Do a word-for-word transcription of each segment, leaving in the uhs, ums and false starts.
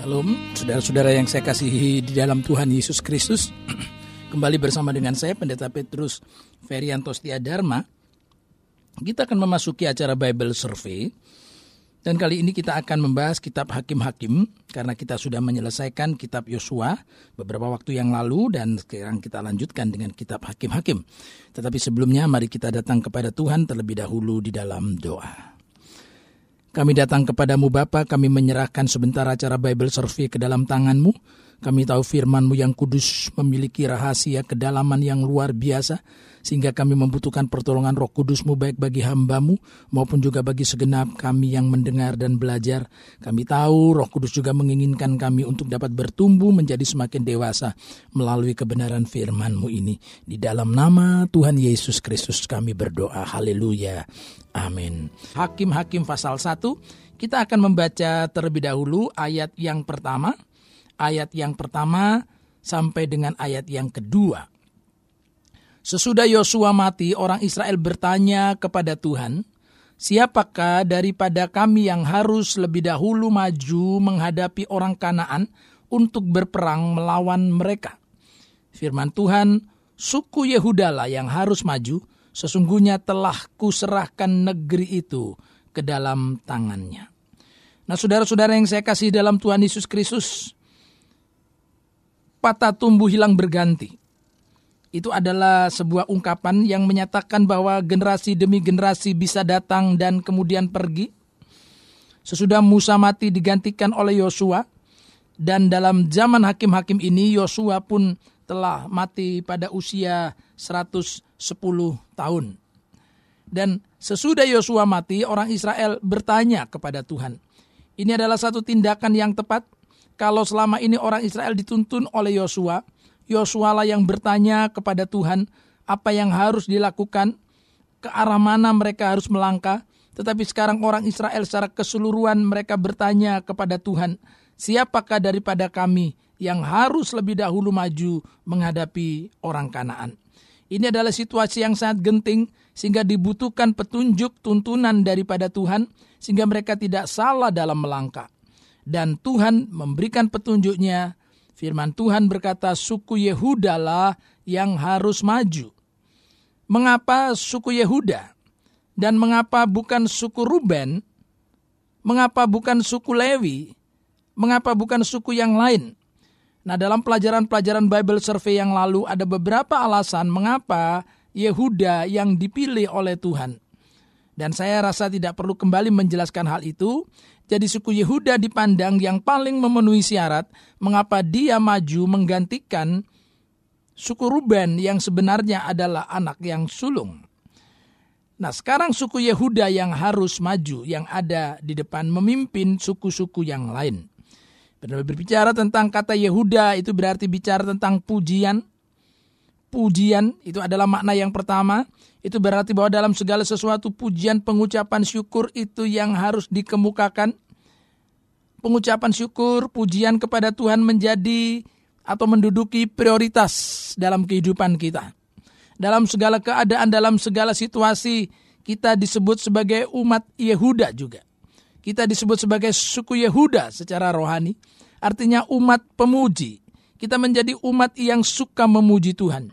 Shalom, saudara-saudara yang saya kasihi di dalam Tuhan Yesus Kristus. Kembali bersama dengan saya, Pendeta Petrus Veriantostia. Kita akan memasuki acara Bible Survey. Dan kali ini kita akan membahas kitab Hakim-Hakim, karena kita sudah menyelesaikan kitab Yosua beberapa waktu yang lalu, dan sekarang kita lanjutkan dengan kitab Hakim-Hakim. Tetapi sebelumnya mari kita datang kepada Tuhan terlebih dahulu di dalam doa. Kami datang kepadamu Bapa, kami menyerahkan sebentar acara Bible Survey ke dalam tanganmu. Kami tahu firman-Mu yang kudus memiliki rahasia kedalaman yang luar biasa, sehingga kami membutuhkan pertolongan Roh Kudus-Mu baik bagi hamba-Mu maupun juga bagi segenap kami yang mendengar dan belajar. Kami tahu Roh Kudus juga menginginkan kami untuk dapat bertumbuh menjadi semakin dewasa melalui kebenaran firman-Mu ini. Di dalam nama Tuhan Yesus Kristus kami berdoa. Haleluya. Amin. Hakim-Hakim pasal satu. Kita akan membaca terlebih dahulu ayat yang pertama, ayat yang pertama sampai dengan ayat yang kedua. Sesudah Yosua mati, orang Israel bertanya kepada Tuhan, siapakah daripada kami yang harus lebih dahulu maju menghadapi orang Kanaan untuk berperang melawan mereka? Firman Tuhan, suku Yehudalah yang harus maju, sesungguhnya telah kuserahkan negeri itu ke dalam tangannya. Nah, saudara-saudara yang saya kasih dalam Tuhan Yesus Kristus, patah tumbuh hilang berganti. Itu adalah sebuah ungkapan yang menyatakan bahwa generasi demi generasi bisa datang dan kemudian pergi. Sesudah Musa mati digantikan oleh Yosua, dan dalam zaman hakim-hakim ini Yosua pun telah mati pada usia seratus sepuluh tahun. Dan sesudah Yosua mati, orang Israel bertanya kepada Tuhan. Ini adalah satu tindakan yang tepat. Kalau selama ini orang Israel dituntun oleh Yosua, Yosualah yang bertanya kepada Tuhan apa yang harus dilakukan, ke arah mana mereka harus melangkah. Tetapi sekarang orang Israel secara keseluruhan mereka bertanya kepada Tuhan, siapakah daripada kami yang harus lebih dahulu maju menghadapi orang Kanaan? Ini adalah situasi yang sangat genting, sehingga dibutuhkan petunjuk tuntunan daripada Tuhan, sehingga mereka tidak salah dalam melangkah. Dan Tuhan memberikan petunjuknya. Firman Tuhan berkata, suku Yehudalah yang harus maju. Mengapa suku Yehuda? Dan mengapa bukan suku Ruben? Mengapa bukan suku Lewi? Mengapa bukan suku yang lain? Nah, dalam pelajaran-pelajaran Bible Survey yang lalu ada beberapa alasan mengapa Yehuda yang dipilih oleh Tuhan. Dan saya rasa tidak perlu kembali menjelaskan hal itu. Jadi suku Yehuda dipandang yang paling memenuhi syarat mengapa dia maju menggantikan suku Ruben yang sebenarnya adalah anak yang sulung. Nah, sekarang suku Yehuda yang harus maju, yang ada di depan memimpin suku-suku yang lain. Berbicara tentang kata Yehuda itu berarti bicara tentang pujian. Pujian itu adalah makna yang pertama. Itu berarti bahwa dalam segala sesuatu pujian, pengucapan syukur itu yang harus dikemukakan. Pengucapan syukur, pujian kepada Tuhan menjadi atau menduduki prioritas dalam kehidupan kita. Dalam segala keadaan, dalam segala situasi, kita disebut sebagai umat Yehuda juga. Kita disebut sebagai suku Yehuda secara rohani, artinya umat pemuji. Kita menjadi umat yang suka memuji Tuhan,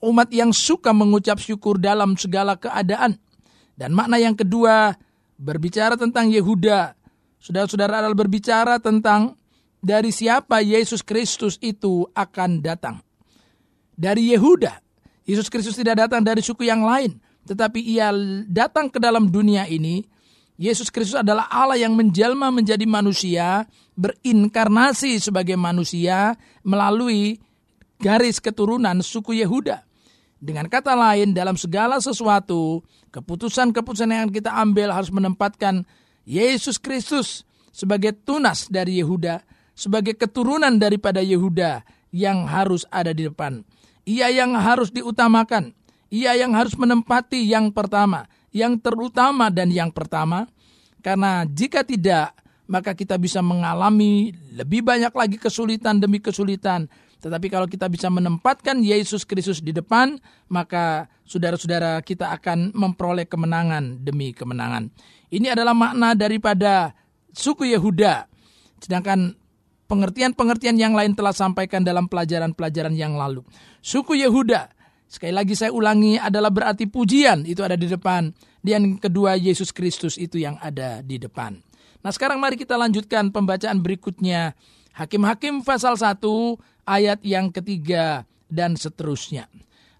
umat yang suka mengucap syukur dalam segala keadaan. Dan makna yang kedua, berbicara tentang Yehuda, saudara-saudara, adalah berbicara tentang dari siapa Yesus Kristus itu akan datang. Dari Yehuda. Yesus Kristus tidak datang dari suku yang lain, tetapi ia datang ke dalam dunia ini. Yesus Kristus adalah Allah yang menjelma menjadi manusia, berinkarnasi sebagai manusia melalui garis keturunan suku Yehuda. Dengan kata lain, dalam segala sesuatu, keputusan-keputusan yang kita ambil harus menempatkan Yesus Kristus sebagai tunas dari Yehuda, sebagai keturunan daripada Yehuda yang harus ada di depan. Ia yang harus diutamakan, ia yang harus menempati yang pertama, yang terutama dan yang pertama, karena jika tidak maka kita bisa mengalami lebih banyak lagi kesulitan demi kesulitan. Tetapi kalau kita bisa menempatkan Yesus Kristus di depan, maka saudara-saudara, kita akan memperoleh kemenangan demi kemenangan. Ini adalah makna daripada suku Yehuda. Sedangkan pengertian-pengertian yang lain telah sampaikan dalam pelajaran-pelajaran yang lalu. Suku Yehuda, sekali lagi saya ulangi, adalah berarti pujian, itu ada di depan. Dan kedua, Yesus Kristus itu yang ada di depan. Nah, sekarang mari kita lanjutkan pembacaan berikutnya. Hakim-Hakim pasal satu ayat yang ketiga dan seterusnya.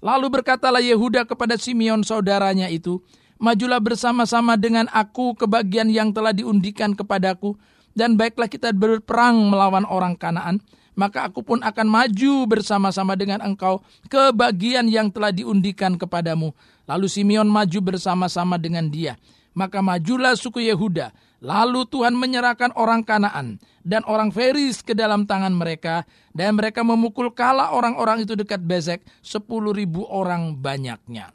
Lalu berkatalah Yehuda kepada Simeon saudaranya itu, majulah bersama-sama dengan aku ke bagian yang telah diundikan kepadaku, dan baiklah kita berperang melawan orang Kanaan. Maka aku pun akan maju bersama-sama dengan engkau ke bagian yang telah diundikan kepadamu. Lalu Simeon maju bersama-sama dengan dia. Maka majulah suku Yehuda. Lalu Tuhan menyerahkan orang Kanaan dan orang Feris ke dalam tangan mereka. Dan mereka memukul kala orang-orang itu dekat Bezek, sepuluh ribu orang banyaknya.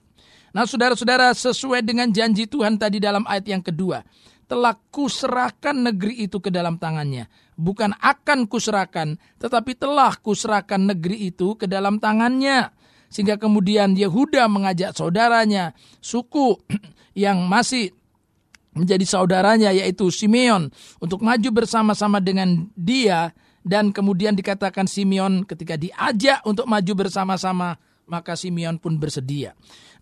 Nah, saudara-saudara, sesuai dengan janji Tuhan tadi dalam ayat yang kedua, telah kuserahkan negeri itu ke dalam tangannya. Bukan akan kuserahkan, tetapi telah kuserahkan negeri itu ke dalam tangannya. Sehingga kemudian Yehuda mengajak saudaranya, suku yang masih menjadi saudaranya yaitu Simeon, untuk maju bersama-sama dengan dia. Dan kemudian dikatakan Simeon ketika diajak untuk maju bersama-sama, maka Simeon pun bersedia.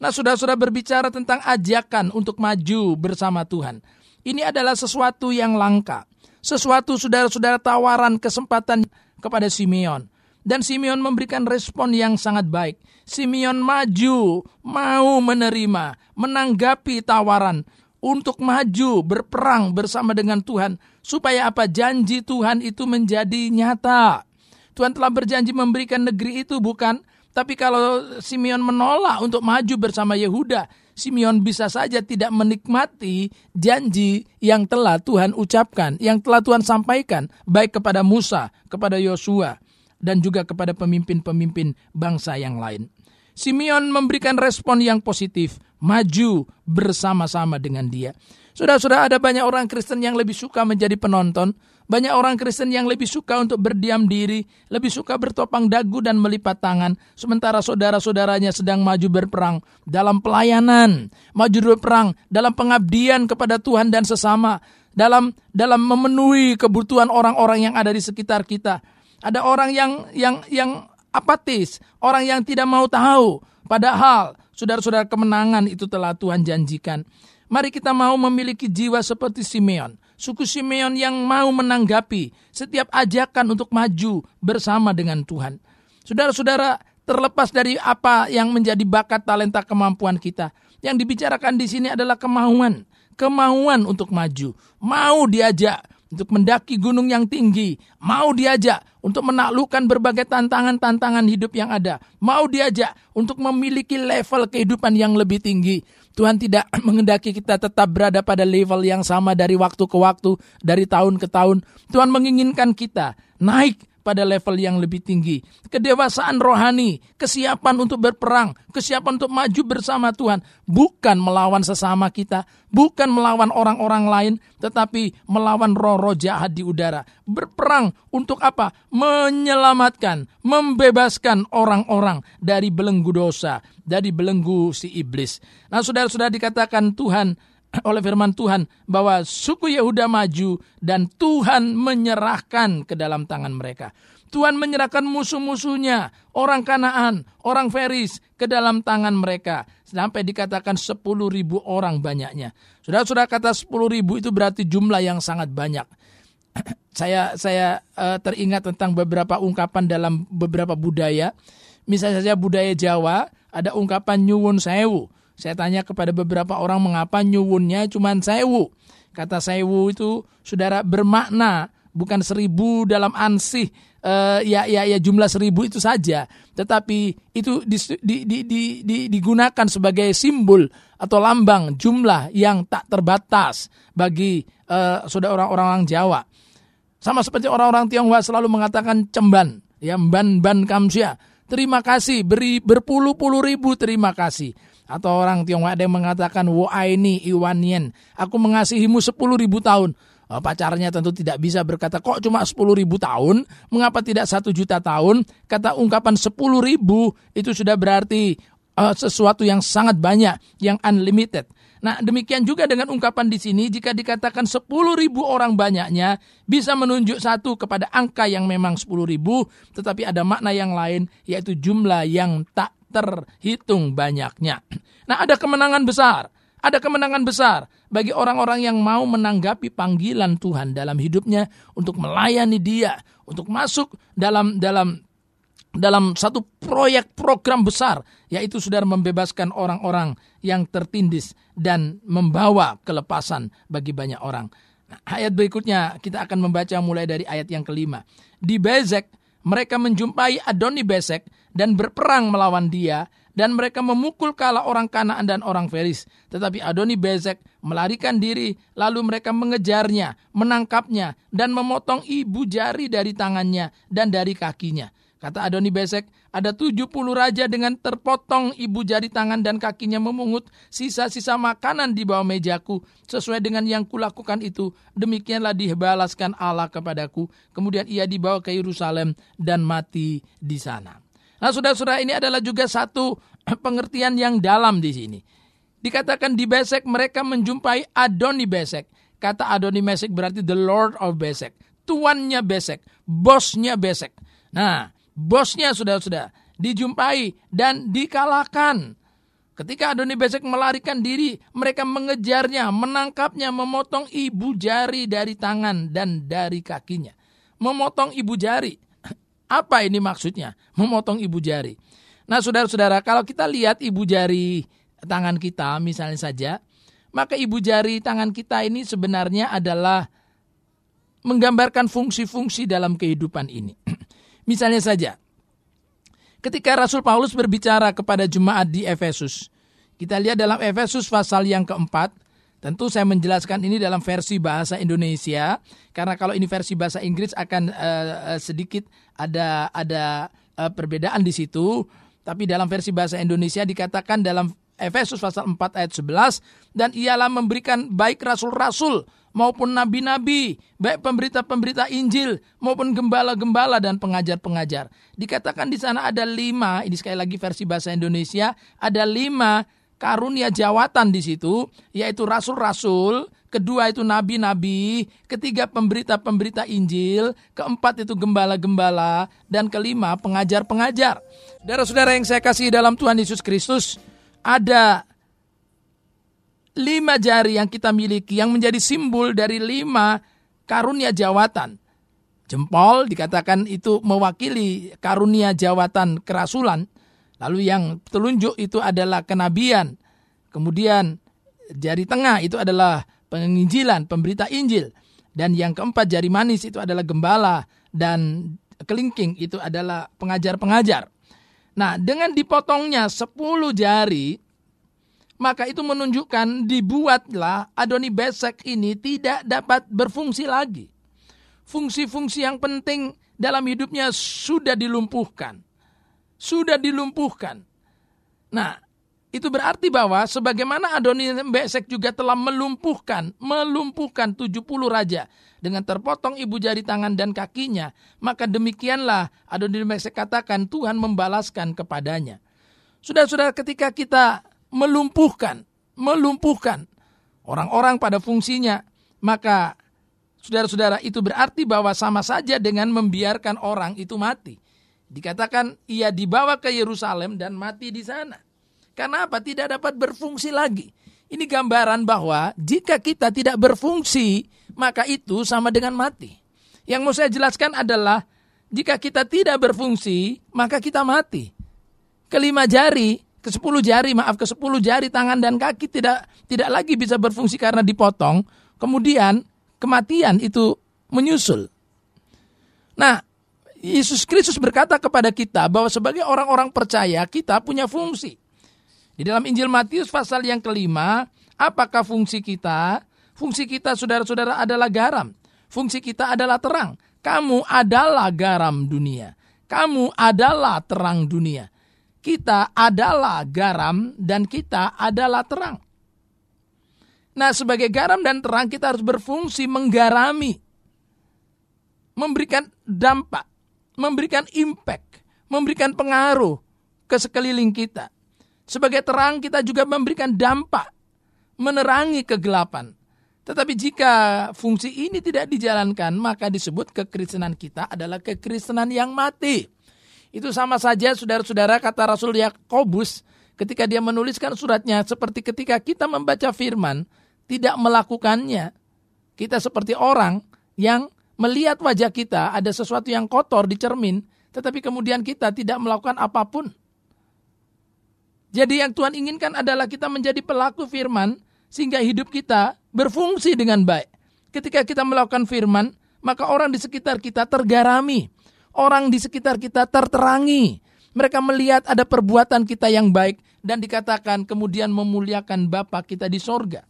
Nah, saudara-saudara, berbicara tentang ajakan untuk maju bersama Tuhan, ini adalah sesuatu yang langka. Sesuatu, saudara-saudara, tawaran kesempatan kepada Simeon. Dan Simeon memberikan respon yang sangat baik. Simeon maju, mau menerima, menanggapi tawaran untuk maju berperang bersama dengan Tuhan. Supaya apa? Janji Tuhan itu menjadi nyata. Tuhan telah berjanji memberikan negeri itu, bukan? Tapi kalau Simeon menolak untuk maju bersama Yehuda, Simeon bisa saja tidak menikmati janji yang telah Tuhan ucapkan, yang telah Tuhan sampaikan, baik kepada Musa, kepada Yosua, dan juga kepada pemimpin-pemimpin bangsa yang lain. Simeon memberikan respon yang positif, maju bersama-sama dengan dia. Saudara-saudara, ada banyak orang Kristen yang lebih suka menjadi penonton. Banyak orang Kristen yang lebih suka untuk berdiam diri, lebih suka bertopang dagu dan melipat tangan, sementara saudara-saudaranya sedang maju berperang dalam pelayanan, maju berperang dalam pengabdian kepada Tuhan dan sesama, dalam dalam memenuhi kebutuhan orang-orang yang ada di sekitar kita. Ada orang yang yang yang apatis, orang yang tidak mau tahu, padahal saudara-saudara, kemenangan itu telah Tuhan janjikan. Mari kita mau memiliki jiwa seperti Simeon, suku Simeon yang mau menanggapi setiap ajakan untuk maju bersama dengan Tuhan. Saudara-saudara, terlepas dari apa yang menjadi bakat, talenta, kemampuan kita, yang dibicarakan di sini adalah kemauan. Kemauan untuk maju. Mau diajak untuk mendaki gunung yang tinggi. Mau diajak untuk menaklukkan berbagai tantangan-tantangan hidup yang ada. Mau diajak untuk memiliki level kehidupan yang lebih tinggi. Tuhan tidak menghendaki kita tetap berada pada level yang sama dari waktu ke waktu, dari tahun ke tahun. Tuhan menginginkan kita naik pada level yang lebih tinggi. Kedewasaan rohani, kesiapan untuk berperang, kesiapan untuk maju bersama Tuhan. Bukan melawan sesama kita, bukan melawan orang-orang lain, tetapi melawan roh-roh jahat di udara. Berperang untuk apa? Menyelamatkan, membebaskan orang-orang dari belenggu dosa, dari belenggu si iblis. Nah, saudara-saudara, dikatakan Tuhan, oleh firman Tuhan, bahwa suku Yehuda maju dan Tuhan menyerahkan ke dalam tangan mereka. Tuhan menyerahkan musuh-musuhnya, orang Kanaan, orang Feris, ke dalam tangan mereka. Sampai dikatakan sepuluh ribu orang banyaknya. Saudara-saudara, kata sepuluh ribu itu berarti jumlah yang sangat banyak. Saya saya uh, teringat tentang beberapa ungkapan dalam beberapa budaya. Misalnya saja budaya Jawa, ada ungkapan nyuwun sewu. Saya tanya kepada beberapa orang, mengapa nyuwunnya cuma sewu? Kata sewu itu, saudara, bermakna bukan seribu dalam ansih, e, ya ya ya jumlah seribu itu saja, tetapi itu di, di, di, di, digunakan sebagai simbol atau lambang jumlah yang tak terbatas bagi e, saudara orang-orang Jawa. Sama seperti orang-orang Tionghoa selalu mengatakan cemban, ya, ban-ban kamsia, terima kasih, beri berpuluh-puluh ribu terima kasih. Atau orang Tionghoa ada yang mengatakan wo aini iwanien, aku mengasihimu sepuluh ribu tahun. Pacarnya tentu tidak bisa berkata, kok cuma sepuluh ribu tahun, mengapa tidak satu juta tahun? Kata ungkapan sepuluh ribu itu sudah berarti uh, sesuatu yang sangat banyak, yang unlimited. Nah, demikian juga dengan ungkapan di sini, jika dikatakan sepuluh ribu orang banyaknya, bisa menunjuk satu kepada angka yang memang sepuluh ribu, tetapi ada makna yang lain, yaitu jumlah yang tak terhitung banyaknya. Nah, ada kemenangan besar, ada kemenangan besar bagi orang-orang yang mau menanggapi panggilan Tuhan dalam hidupnya untuk melayani Dia, untuk masuk dalam dalam dalam satu proyek program besar, yaitu saudara membebaskan orang-orang yang tertindis dan membawa kelepasan bagi banyak orang. Nah, ayat berikutnya kita akan membaca mulai dari ayat yang kelima. Di Bezek mereka menjumpai Adoni-Bezek dan berperang melawan dia, dan mereka memukul kala orang Kanaan dan orang Feris. Tetapi Adoni-Bezek melarikan diri, lalu mereka mengejarnya, menangkapnya, dan memotong ibu jari dari tangannya dan dari kakinya. Kata Adoni-Bezek, ada tujuh puluh raja dengan terpotong ibu jari tangan dan kakinya memungut sisa-sisa makanan di bawah mejaku. Sesuai dengan yang kulakukan itu, demikianlah dibalaskan Allah kepadaku. Kemudian ia dibawa ke Yerusalem dan mati di sana. Nah, saudara-saudara, ini adalah juga satu pengertian yang dalam di sini. Dikatakan di Bezek mereka menjumpai Adoni-Bezek. Kata Adoni-Bezek berarti the Lord of Bezek. Tuannya Bezek, bosnya Bezek. Nah, bosnya saudara-saudara dijumpai dan dikalahkan. Ketika Adoni-Bezek melarikan diri, mereka mengejarnya, menangkapnya, memotong ibu jari dari tangan dan dari kakinya. Memotong ibu jari. Apa ini maksudnya? Memotong ibu jari. Nah, saudara-saudara, kalau kita lihat ibu jari tangan kita misalnya saja, maka ibu jari tangan kita ini sebenarnya adalah menggambarkan fungsi-fungsi dalam kehidupan ini. Misalnya saja, ketika Rasul Paulus berbicara kepada jemaat di Efesus, kita lihat dalam Efesus pasal yang keempat, tentu saya menjelaskan ini dalam versi bahasa Indonesia, karena kalau ini versi bahasa Inggris akan uh, sedikit ada ada uh, perbedaan di situ, tapi dalam versi bahasa Indonesia dikatakan dalam Efesus pasal empat ayat sebelas, dan ialah memberikan baik rasul-rasul maupun nabi-nabi, baik pemberita-pemberita Injil maupun gembala-gembala dan pengajar-pengajar. Dikatakan di sana ada lima, ini sekali lagi versi bahasa Indonesia, ada lima karunia jawatan di situ, yaitu rasul-rasul, kedua itu nabi-nabi, ketiga pemberita-pemberita Injil, keempat itu gembala-gembala, dan kelima pengajar-pengajar. Saudara-saudara yang saya kasih dalam Tuhan Yesus Kristus, ada lima jari yang kita miliki yang menjadi simbol dari lima karunia jawatan. Jempol dikatakan itu mewakili karunia jawatan kerasulan. Lalu yang telunjuk itu adalah kenabian. Kemudian jari tengah itu adalah penginjilan, pemberita Injil. Dan yang keempat jari manis itu adalah gembala. Dan kelingking itu adalah pengajar-pengajar. Nah, dengan dipotongnya sepuluh jari, maka itu menunjukkan dibuatlah Adoni-Bezek ini tidak dapat berfungsi lagi. Fungsi-fungsi yang penting dalam hidupnya sudah dilumpuhkan. Sudah dilumpuhkan. Nah, itu berarti bahwa sebagaimana Adoni-Bezek juga telah melumpuhkan, melumpuhkan tujuh puluh raja dengan terpotong ibu jari tangan dan kakinya, maka demikianlah Adoni-Bezek katakan Tuhan membalaskan kepadanya. Saudara-saudara, ketika kita melumpuhkan, melumpuhkan orang-orang pada fungsinya, maka saudara-saudara itu berarti bahwa sama saja dengan membiarkan orang itu mati. Dikatakan ia dibawa ke Yerusalem dan mati di sana. Karena apa? Tidak dapat berfungsi lagi. Ini gambaran bahwa jika kita tidak berfungsi, maka itu sama dengan mati. Yang mau saya jelaskan adalah jika kita tidak berfungsi, maka kita mati. Kelima jari Ke sepuluh jari, maaf, ke sepuluh jari tangan dan kaki tidak tidak lagi bisa berfungsi karena dipotong. Kemudian kematian itu menyusul. Nah, Yesus Kristus berkata kepada kita bahwa sebagai orang-orang percaya kita punya fungsi. Di dalam Injil Matius pasal yang kelima, apakah fungsi kita? Fungsi kita, saudara-saudara, adalah garam. Fungsi kita adalah terang. Kamu adalah garam dunia. Kamu adalah terang dunia. Kita adalah garam dan kita adalah terang. Nah, sebagai garam dan terang kita harus berfungsi menggarami, memberikan dampak, memberikan impact, memberikan pengaruh ke sekeliling kita. Sebagai terang kita juga memberikan dampak, menerangi kegelapan. Tetapi jika fungsi ini tidak dijalankan, maka disebut kekristenan kita adalah kekristenan yang mati. Itu sama saja, saudara-saudara, kata Rasul Yakobus ketika dia menuliskan suratnya, seperti ketika kita membaca firman, tidak melakukannya. Kita seperti orang yang melihat wajah kita ada sesuatu yang kotor di cermin, tetapi kemudian kita tidak melakukan apapun. Jadi yang Tuhan inginkan adalah kita menjadi pelaku firman, sehingga hidup kita berfungsi dengan baik. Ketika kita melakukan firman, maka orang di sekitar kita tergarami. Orang di sekitar kita terterangi. Mereka melihat ada perbuatan kita yang baik, dan dikatakan kemudian memuliakan Bapa kita di sorga.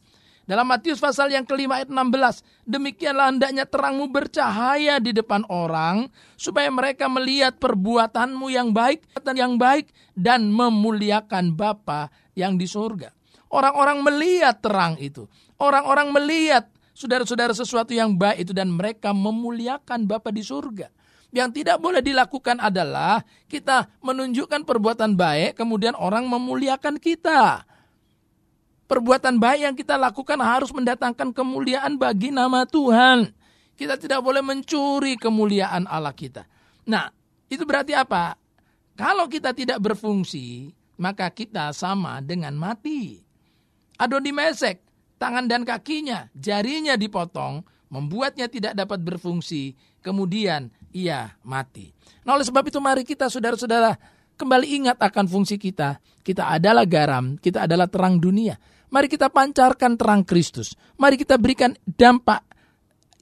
Dalam Matius pasal yang kelima ayat enam belas, demikianlah hendaknya terangmu bercahaya di depan orang, supaya mereka melihat perbuatanmu yang baik, yang baik dan memuliakan Bapa yang di sorga. Orang-orang melihat terang itu. Orang-orang melihat, saudara-saudara, sesuatu yang baik itu, dan mereka memuliakan Bapa di surga. Yang tidak boleh dilakukan adalah kita menunjukkan perbuatan baik, kemudian orang memuliakan kita. Perbuatan baik yang kita lakukan harus mendatangkan kemuliaan bagi nama Tuhan. Kita tidak boleh mencuri kemuliaan Allah kita. Nah, itu berarti apa? Kalau kita tidak berfungsi, maka kita sama dengan mati. Adoni-Bezek, tangan dan kakinya, jarinya dipotong, membuatnya tidak dapat berfungsi, kemudian ia mati. Nah, oleh sebab itu mari kita, saudara-saudara, kembali ingat akan fungsi kita. Kita adalah garam, kita adalah terang dunia. Mari kita pancarkan terang Kristus. Mari kita berikan dampak,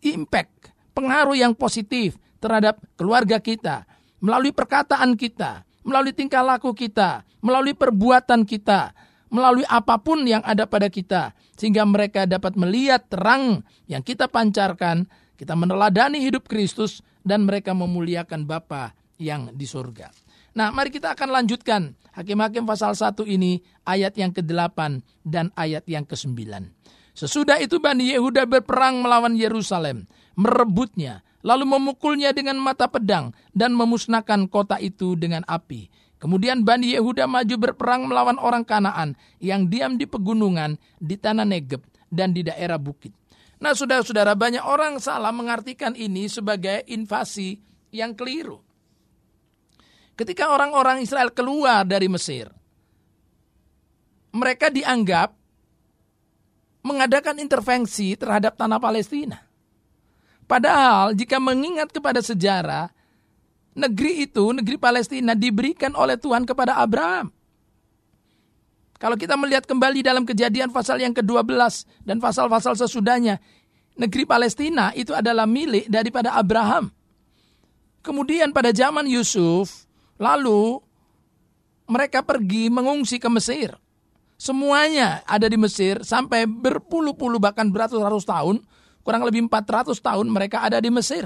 impact, pengaruh yang positif terhadap keluarga kita, melalui perkataan kita, melalui tingkah laku kita, melalui perbuatan kita, melalui apapun yang ada pada kita, sehingga mereka dapat melihat terang yang kita pancarkan. Kita meneladani hidup Kristus, dan mereka memuliakan Bapa yang di surga. Nah, mari kita akan lanjutkan Hakim-Hakim pasal satu ini, ayat yang kedelapan dan ayat yang kesembilan. Sesudah itu Bani Yehuda berperang melawan Yerusalem, merebutnya, lalu memukulnya dengan mata pedang, dan memusnahkan kota itu dengan api. Kemudian Bani Yehuda maju berperang melawan orang Kanaan yang diam di pegunungan, di tanah Negeb, dan di daerah bukit. Nah, saudara-saudara, banyak orang salah mengartikan ini sebagai invasi yang keliru. Ketika orang-orang Israel keluar dari Mesir, mereka dianggap mengadakan intervensi terhadap tanah Palestina. Padahal jika mengingat kepada sejarah, negeri itu, negeri Palestina, diberikan oleh Tuhan kepada Abraham. Kalau kita melihat kembali dalam Kejadian pasal yang kedua belas dan pasal-pasal sesudahnya, negeri Palestina itu adalah milik daripada Abraham. Kemudian pada zaman Yusuf, lalu mereka pergi mengungsi ke Mesir. Semuanya ada di Mesir sampai berpuluh-puluh, bahkan beratus-ratus tahun, kurang lebih empat ratus tahun mereka ada di Mesir.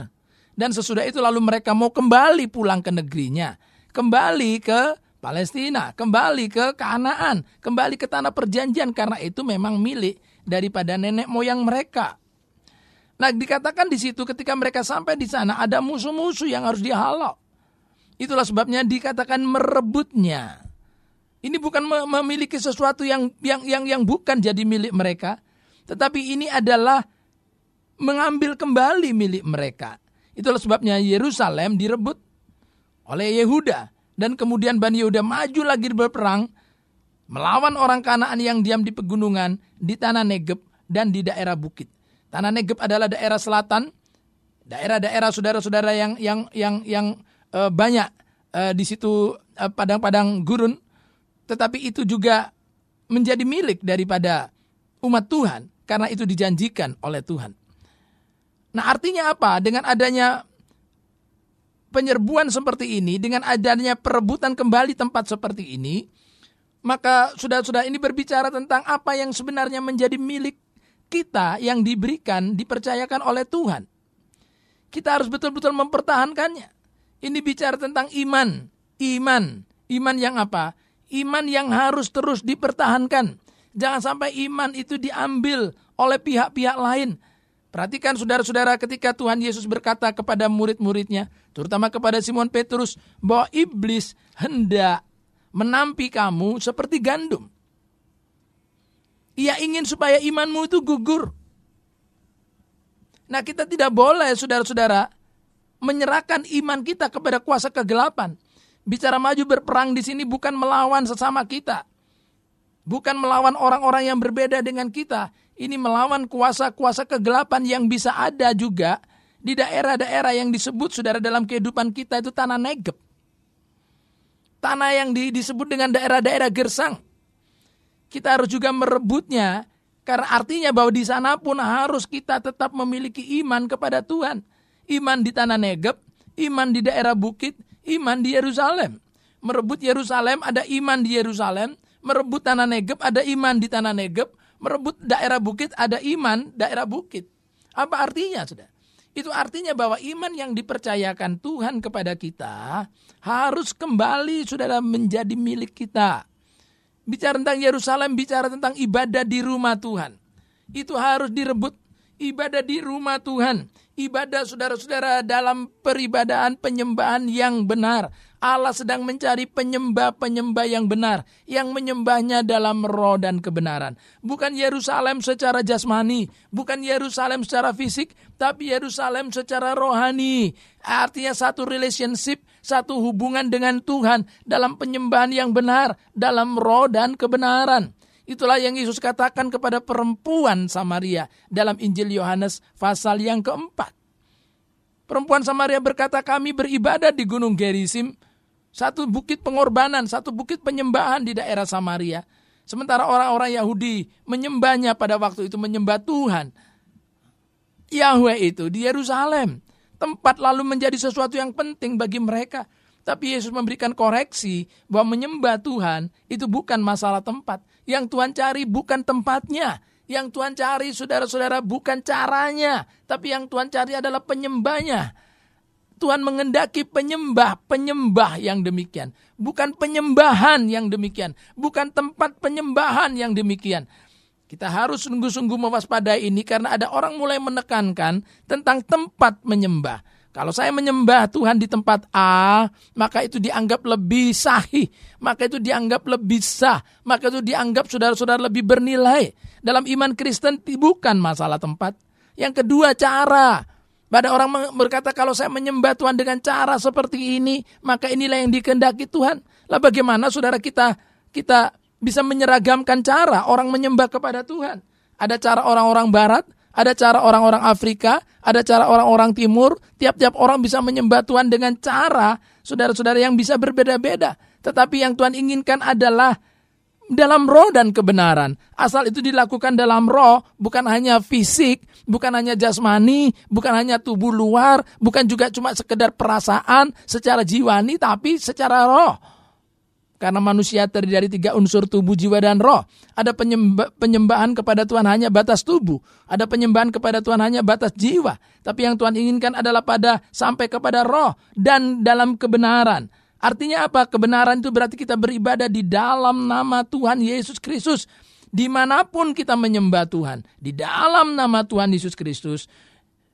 Dan sesudah itu lalu mereka mau kembali pulang ke negerinya, kembali ke Palestina, kembali ke Kanaan, kembali ke tanah perjanjian, karena itu memang milik daripada nenek moyang mereka. Nah, dikatakan di situ ketika mereka sampai di sana ada musuh-musuh yang harus dihalau. Itulah sebabnya dikatakan merebutnya. Ini bukan memiliki sesuatu yang yang yang yang bukan jadi milik mereka, tetapi ini adalah mengambil kembali milik mereka. Itulah sebabnya Yerusalem direbut oleh Yehuda. Dan kemudian Bani Yehuda maju lagi berperang melawan orang Kanaan yang diam di pegunungan, di tanah Negeb, dan di daerah bukit. Tanah Negeb adalah daerah selatan, daerah-daerah saudara-saudara yang yang yang yang e, banyak e, di situ e, padang-padang gurun. Tetapi itu juga menjadi milik daripada umat Tuhan, karena itu dijanjikan oleh Tuhan. Nah, artinya apa? Dengan adanya penyerbuan seperti ini, dengan adanya perebutan kembali tempat seperti ini, maka saudara-saudara ini berbicara tentang apa yang sebenarnya menjadi milik kita yang diberikan, dipercayakan oleh Tuhan. Kita harus betul-betul mempertahankannya. Ini bicara tentang iman. Iman. Iman yang apa? Iman yang harus terus dipertahankan. Jangan sampai iman itu diambil oleh pihak-pihak lain. Perhatikan saudara-saudara, ketika Tuhan Yesus berkata kepada murid-muridnya, terutama kepada Simon Petrus, bahwa iblis hendak menampi kamu seperti gandum. Ia ingin supaya imanmu itu gugur. Nah, kita tidak boleh, saudara-saudara, menyerahkan iman kita kepada kuasa kegelapan. Bicara maju berperang di sini bukan melawan sesama kita. Bukan melawan orang-orang yang berbeda dengan kita. Ini melawan kuasa-kuasa kegelapan yang bisa ada juga di daerah-daerah yang disebut, saudara, dalam kehidupan kita itu tanah Negeb. Tanah yang di, disebut dengan daerah-daerah gersang. Kita harus juga merebutnya, karena artinya bahwa di sana pun harus kita tetap memiliki iman kepada Tuhan. Iman di tanah Negeb, iman di daerah bukit, iman di Yerusalem. Merebut Yerusalem, ada iman di Yerusalem. Merebut tanah Negeb, ada iman di tanah Negeb. Merebut daerah bukit, ada iman daerah bukit. Apa artinya, saudara? Itu artinya bahwa iman yang dipercayakan Tuhan kepada kita harus kembali, saudara, menjadi milik kita. Bicara tentang Yerusalem, bicara tentang ibadah di rumah Tuhan. Itu harus direbut. Ibadah di rumah Tuhan. Ibadah, saudara-saudara, dalam peribadahan penyembahan yang benar. Allah sedang mencari penyembah-penyembah yang benar, yang menyembahnya dalam roh dan kebenaran. Bukan Yerusalem secara jasmani, bukan Yerusalem secara fisik, tapi Yerusalem secara rohani. Artinya satu relationship, satu hubungan dengan Tuhan dalam penyembahan yang benar, dalam roh dan kebenaran. Itulah yang Yesus katakan kepada perempuan Samaria dalam Injil Yohanes pasal yang keempat. Perempuan Samaria berkata, kami beribadah di Gunung Gerisim, satu bukit pengorbanan, satu bukit penyembahan di daerah Samaria. Sementara orang-orang Yahudi menyembahnya pada waktu itu, menyembah Tuhan Yahweh itu di Yerusalem. Tempat lalu menjadi sesuatu yang penting bagi mereka. Tapi Yesus memberikan koreksi bahwa menyembah Tuhan itu bukan masalah tempat. Yang Tuhan cari bukan tempatnya. Yang Tuhan cari, saudara-saudara, bukan caranya. Tapi yang Tuhan cari adalah penyembahnya. Tuhan mengendaki penyembah-penyembah yang demikian. Bukan penyembahan yang demikian. Bukan tempat penyembahan yang demikian. Kita harus sungguh-sungguh mewaspadai ini karena ada orang mulai menekankan tentang tempat menyembah. Kalau saya menyembah Tuhan di tempat A, maka itu dianggap lebih sahih, maka itu dianggap lebih sah, maka itu dianggap, saudara-saudara, lebih bernilai. Dalam iman Kristen bukan masalah tempat. Yang kedua, cara. Pada orang berkata, kalau saya menyembah Tuhan dengan cara seperti ini, maka inilah yang dikehendaki Tuhan. Lah bagaimana, saudara, kita kita bisa menyeragamkan cara orang menyembah kepada Tuhan? Ada cara orang-orang barat, ada cara orang-orang Afrika, ada cara orang-orang Timur. Tiap-tiap orang bisa menyembah Tuhan dengan cara, saudara-saudara, yang bisa berbeda-beda. Tetapi yang Tuhan inginkan adalah dalam roh dan kebenaran. Asal itu dilakukan dalam roh, bukan hanya fisik, bukan hanya jasmani, bukan hanya tubuh luar, bukan juga cuma sekedar perasaan secara jiwani, tapi secara roh. Karena manusia terdiri dari tiga unsur, tubuh, jiwa, dan roh. Ada penyemba- penyembahan kepada Tuhan hanya batas tubuh. Ada penyembahan kepada Tuhan hanya batas jiwa. Tapi yang Tuhan inginkan adalah pada sampai kepada roh dan dalam kebenaran. Artinya apa? Kebenaran itu berarti kita beribadah di dalam nama Tuhan Yesus Kristus. Dimanapun kita menyembah Tuhan, di dalam nama Tuhan Yesus Kristus.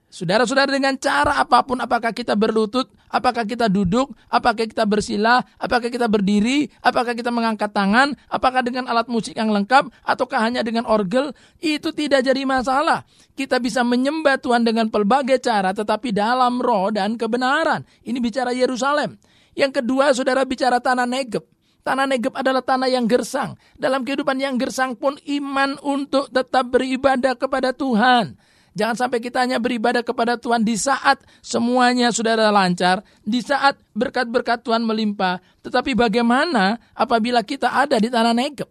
Saudara-saudara, dengan cara apapun, apakah kita berlutut, apakah kita duduk, apakah kita bersila, apakah kita berdiri, apakah kita mengangkat tangan, apakah dengan alat musik yang lengkap, ataukah hanya dengan orgel, itu tidak jadi masalah. Kita bisa menyembah Tuhan dengan pelbagai cara, tetapi dalam roh dan kebenaran. Ini bicara Yerusalem. Yang kedua, saudara, bicara tanah Negeb. Tanah Negeb adalah tanah yang gersang. Dalam kehidupan yang gersang pun iman untuk tetap beribadah kepada Tuhan. Jangan sampai kita hanya beribadah kepada Tuhan di saat semuanya sudah lancar, di saat berkat-berkat Tuhan melimpah. Tetapi bagaimana apabila kita ada di tanah Negeb?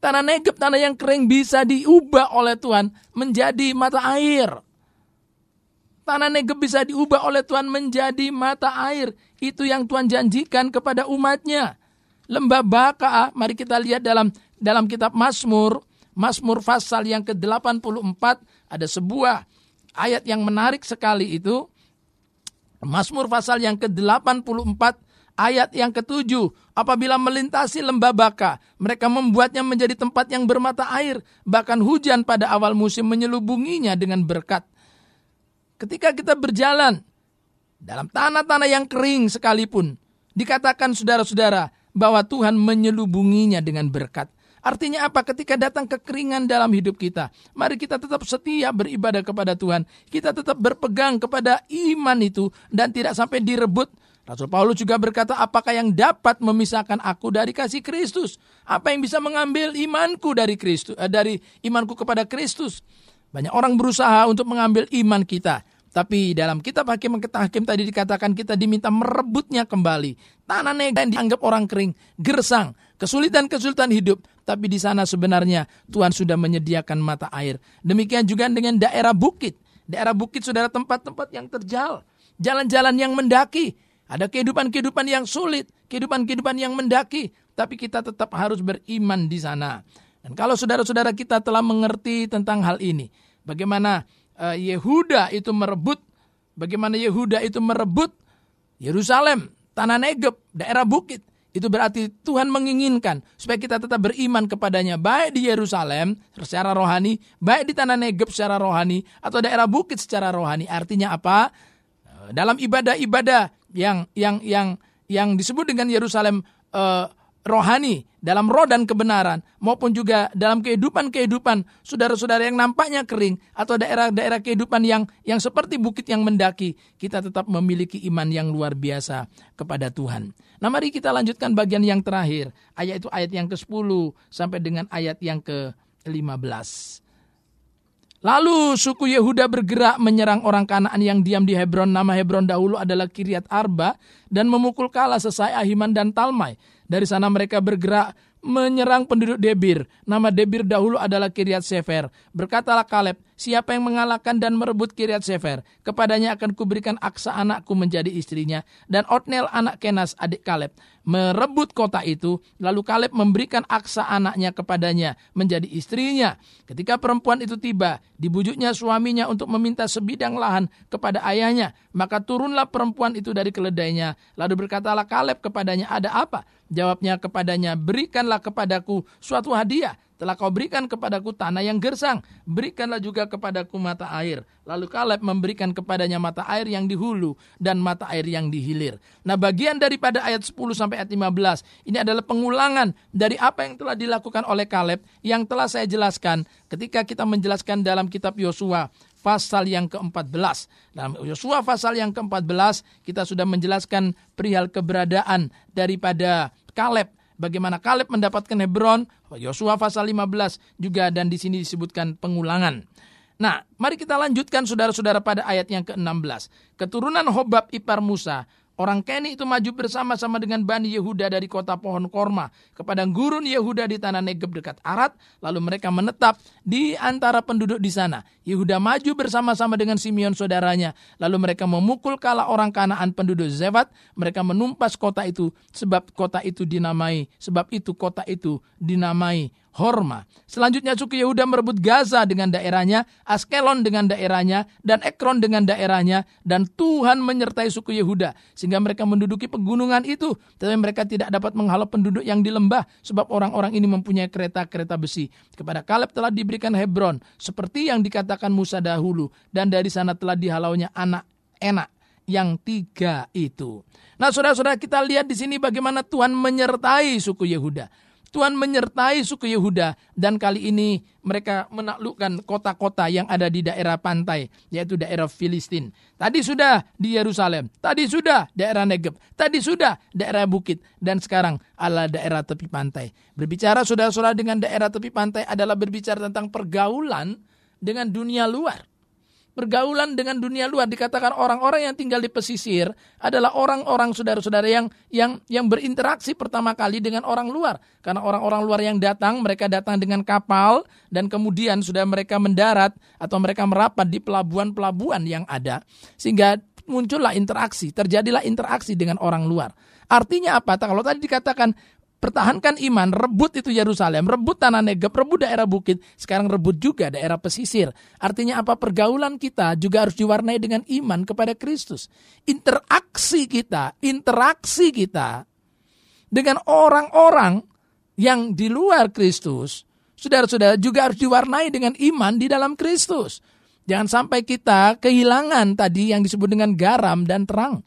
Tanah Negeb, tanah yang kering, bisa diubah oleh Tuhan menjadi mata air. Tanah Negeb bisa diubah oleh Tuhan menjadi mata air. Itu yang Tuhan janjikan kepada umatnya. Lembah Baka, mari kita lihat dalam dalam kitab Mazmur. Mazmur pasal yang ke delapan puluh empat, ada sebuah ayat yang menarik sekali itu. Mazmur pasal yang ke delapan puluh empat ayat yang ketujuh. Apabila melintasi lembah Baka, mereka membuatnya menjadi tempat yang bermata air. Bahkan hujan pada awal musim menyelubunginya dengan berkat. Ketika kita berjalan dalam tanah-tanah yang kering sekalipun, dikatakan, saudara-saudara, bahwa Tuhan menyelubunginya dengan berkat. Artinya apa? Ketika datang kekeringan dalam hidup kita, mari kita tetap setia beribadah kepada Tuhan. Kita tetap berpegang kepada iman itu dan tidak sampai direbut. Rasul Paulus juga berkata, apakah yang dapat memisahkan aku dari kasih Kristus? Apa yang bisa mengambil imanku dari Kristus, dari imanku kepada Kristus? Banyak orang berusaha untuk mengambil iman kita. Tapi dalam kitab Hakim-Hakim tadi dikatakan kita diminta merebutnya kembali. Tanah Negeb dianggap orang kering, gersang, kesulitan-kesulitan hidup. Tapi di sana sebenarnya Tuhan sudah menyediakan mata air. Demikian juga dengan daerah bukit. Daerah bukit saudara, tempat-tempat yang terjal, jalan-jalan yang mendaki. Ada kehidupan-kehidupan yang sulit, kehidupan-kehidupan yang mendaki. Tapi kita tetap harus beriman di sana. Dan kalau saudara-saudara kita telah mengerti tentang hal ini, bagaimana Yehuda itu merebut, bagaimana Yehuda itu merebut Yerusalem, tanah Negeb, daerah bukit. Itu berarti Tuhan menginginkan supaya kita tetap beriman kepadanya, baik di Yerusalem secara rohani, baik di tanah Negeb secara rohani, atau daerah bukit secara rohani. Artinya apa? Dalam ibadah-ibadah yang yang yang yang disebut dengan Yerusalem eh, rohani, dalam roh dan kebenaran, maupun juga dalam kehidupan-kehidupan saudara-saudara yang nampaknya kering, atau daerah-daerah kehidupan yang yang seperti bukit yang mendaki, kita tetap memiliki iman yang luar biasa kepada Tuhan. Nah, mari kita lanjutkan bagian yang terakhir. Ayat itu ayat yang kesepuluh sampai dengan ayat yang kelima belas. Lalu suku Yehuda bergerak menyerang orang Kanaan yang diam di Hebron. Nama Hebron dahulu adalah Kiriat Arba, dan memukul kalah Sesai, Ahiman, dan Talmai. Dari sana mereka bergerak menyerang penduduk Debir. Nama Debir dahulu adalah Kiriat Sefer. Berkatalah Kaleb, siapa yang mengalahkan dan merebut Kiriat Sefer, kepadanya akan kuberikan Aksa anakku menjadi istrinya, dan Otnel anak Kenas adik Kaleb merebut kota itu. Lalu Kaleb memberikan Aksa anaknya kepadanya menjadi istrinya. Ketika perempuan itu tiba, dibujuknya suaminya untuk meminta sebidang lahan kepada ayahnya. Maka turunlah perempuan itu dari keledainya. Lalu berkatalah Kaleb kepadanya, ada apa? Jawabnya kepadanya, berikanlah kepadaku suatu hadiah. Telah kau berikan kepadaku tanah yang gersang, berikanlah juga kepadaku mata air. Lalu Kaleb memberikan kepadanya mata air yang di hulu dan mata air yang di hilir. Nah, bagian daripada ayat sepuluh sampai ayat lima belas, ini adalah pengulangan dari apa yang telah dilakukan oleh Kaleb, yang telah saya jelaskan ketika kita menjelaskan dalam kitab Yosua pasal yang keempat belas. Dalam Yosua pasal yang keempat belas, kita sudah menjelaskan perihal keberadaan daripada Kaleb. Bagaimana Kaleb mendapatkan Hebron, Yosua pasal lima belas juga, dan di sini disebutkan pengulangan. Nah, mari kita lanjutkan saudara-saudara pada ayat yang keenam belas. Keturunan Hobab ipar Musa, orang Keni itu maju bersama-sama dengan Bani Yehuda dari kota pohon korma ke padang gurun Yehuda di tanah Negeb dekat Arad. Lalu mereka menetap di antara penduduk di sana. Yehuda maju bersama-sama dengan Simeon saudaranya. Lalu mereka memukul kalah orang Kanaan penduduk Zevat. Mereka menumpas kota itu, sebab kota itu dinamai, sebab itu kota itu dinamai Horma. Selanjutnya suku Yehuda merebut Gaza dengan daerahnya, Askelon dengan daerahnya, dan Ekron dengan daerahnya. Dan Tuhan menyertai suku Yehuda sehingga mereka menduduki pegunungan itu. Tetapi mereka tidak dapat menghalau penduduk yang di lembah, sebab orang-orang ini mempunyai kereta-kereta besi. Kepada Kaleb telah diberikan Hebron, seperti yang dikatakan Musa dahulu, dan dari sana telah dihalaunya anak Enak yang tiga itu. Nah, saudara-saudara, kita lihat di sini bagaimana Tuhan menyertai suku Yehuda. Tuhan menyertai suku Yehuda, dan kali ini mereka menaklukkan kota-kota yang ada di daerah pantai, yaitu daerah Filistin. Tadi sudah di Yerusalem, tadi sudah daerah Negeb, tadi sudah daerah bukit, dan sekarang ala daerah tepi pantai. Berbicara saudara-saudara dengan daerah tepi pantai adalah berbicara tentang pergaulan dengan dunia luar. Pergaulan dengan dunia luar, dikatakan orang-orang yang tinggal di pesisir adalah orang-orang saudara-saudara yang yang yang berinteraksi pertama kali dengan orang luar. Karena orang-orang luar yang datang, mereka datang dengan kapal, dan kemudian sudah mereka mendarat atau mereka merapat di pelabuhan-pelabuhan yang ada, sehingga muncullah interaksi, terjadilah interaksi dengan orang luar. Artinya apa? Kalau tadi dikatakan pertahankan iman, rebut itu Yerusalem, rebut tanah Negeb, rebut daerah bukit, sekarang rebut juga daerah pesisir. Artinya apa? Pergaulan kita juga harus diwarnai dengan iman kepada Kristus. Interaksi kita, interaksi kita dengan orang-orang yang di luar Kristus, saudara-saudara, juga harus diwarnai dengan iman di dalam Kristus. Jangan sampai kita kehilangan tadi yang disebut dengan garam dan terang.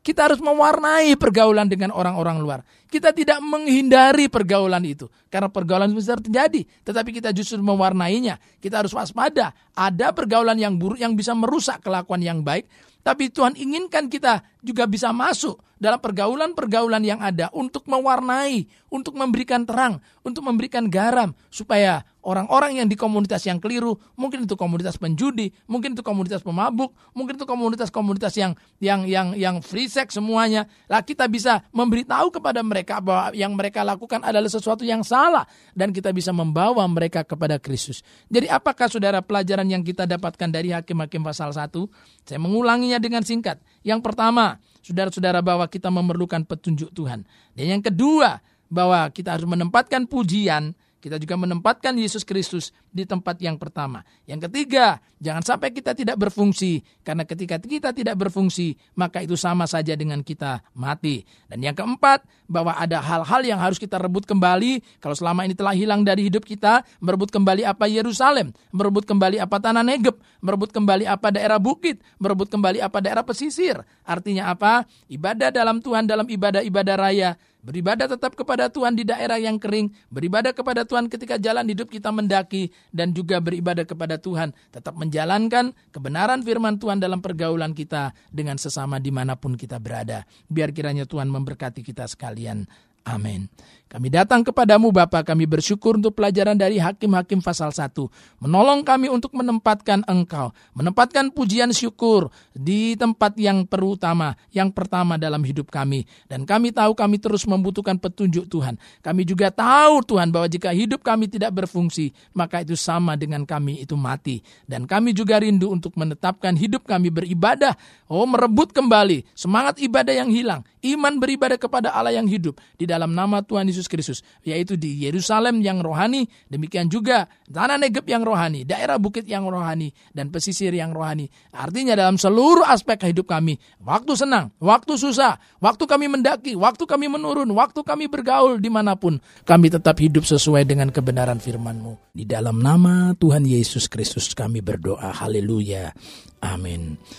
Kita harus mewarnai pergaulan dengan orang-orang luar. Kita tidak menghindari pergaulan itu. Karena pergaulan besar terjadi. Tetapi kita justru mewarnainya. Kita harus waspada. Ada pergaulan yang buruk yang bisa merusak kelakuan yang baik. Tapi Tuhan inginkan kita juga bisa masuk dalam pergaulan-pergaulan yang ada. Untuk mewarnai. Untuk memberikan terang. Untuk memberikan garam. Supaya orang-orang yang di komunitas yang keliru. Mungkin itu komunitas penjudi. Mungkin itu komunitas pemabuk. Mungkin itu komunitas-komunitas yang, yang, yang, yang free sex semuanya. Lah kita bisa memberitahu kepada mereka bahwa yang mereka lakukan adalah sesuatu yang salah dan kita bisa membawa mereka kepada Kristus. Jadi apakah saudara pelajaran yang kita dapatkan dari Hakim-Hakim pasal satu? Saya mengulanginya dengan singkat. Yang pertama, saudara-saudara, bahwa kita memerlukan petunjuk Tuhan. Dan yang kedua, bahwa kita harus menempatkan pujian, kita juga menempatkan Yesus Kristus di tempat yang pertama. Yang ketiga, jangan sampai kita tidak berfungsi. Karena ketika kita tidak berfungsi, maka itu sama saja dengan kita mati. Dan yang keempat, bahwa ada hal-hal yang harus kita rebut kembali. Kalau selama ini telah hilang dari hidup kita, merebut kembali apa Yerusalem, merebut kembali apa tanah Negeb, merebut kembali apa daerah bukit, merebut kembali apa daerah pesisir. Artinya apa? Ibadah dalam Tuhan, dalam ibadah-ibadah raya. Beribadah tetap kepada Tuhan di daerah yang kering. Beribadah kepada Tuhan ketika jalan hidup kita mendaki. Dan juga beribadah kepada Tuhan. Tetap menjalankan kebenaran firman Tuhan dalam pergaulan kita dengan sesama dimanapun kita berada. Biar kiranya Tuhan memberkati kita sekalian. Amin. Kami datang kepadamu Bapa, kami bersyukur untuk pelajaran dari Hakim-Hakim pasal satu. Menolong kami untuk menempatkan Engkau, menempatkan pujian syukur di tempat yang perutama, yang pertama dalam hidup kami. Dan kami tahu kami terus membutuhkan petunjuk Tuhan. Kami juga tahu Tuhan bahwa jika hidup kami tidak berfungsi, maka itu sama dengan kami itu mati. Dan kami juga rindu untuk menetapkan hidup kami beribadah. Oh, merebut kembali semangat ibadah yang hilang, iman beribadah kepada Allah yang hidup di dalam nama Tuhan Yesus Kristus, yaitu di Yerusalem yang rohani, demikian juga tanah Negeb yang rohani, daerah bukit yang rohani, dan pesisir yang rohani. Artinya dalam seluruh aspek hidup kami, waktu senang, waktu susah, waktu kami mendaki, waktu kami menurun, waktu kami bergaul dimanapun, kami tetap hidup sesuai dengan kebenaran firman-Mu. Di dalam nama Tuhan Yesus Kristus kami berdoa, haleluya, amin.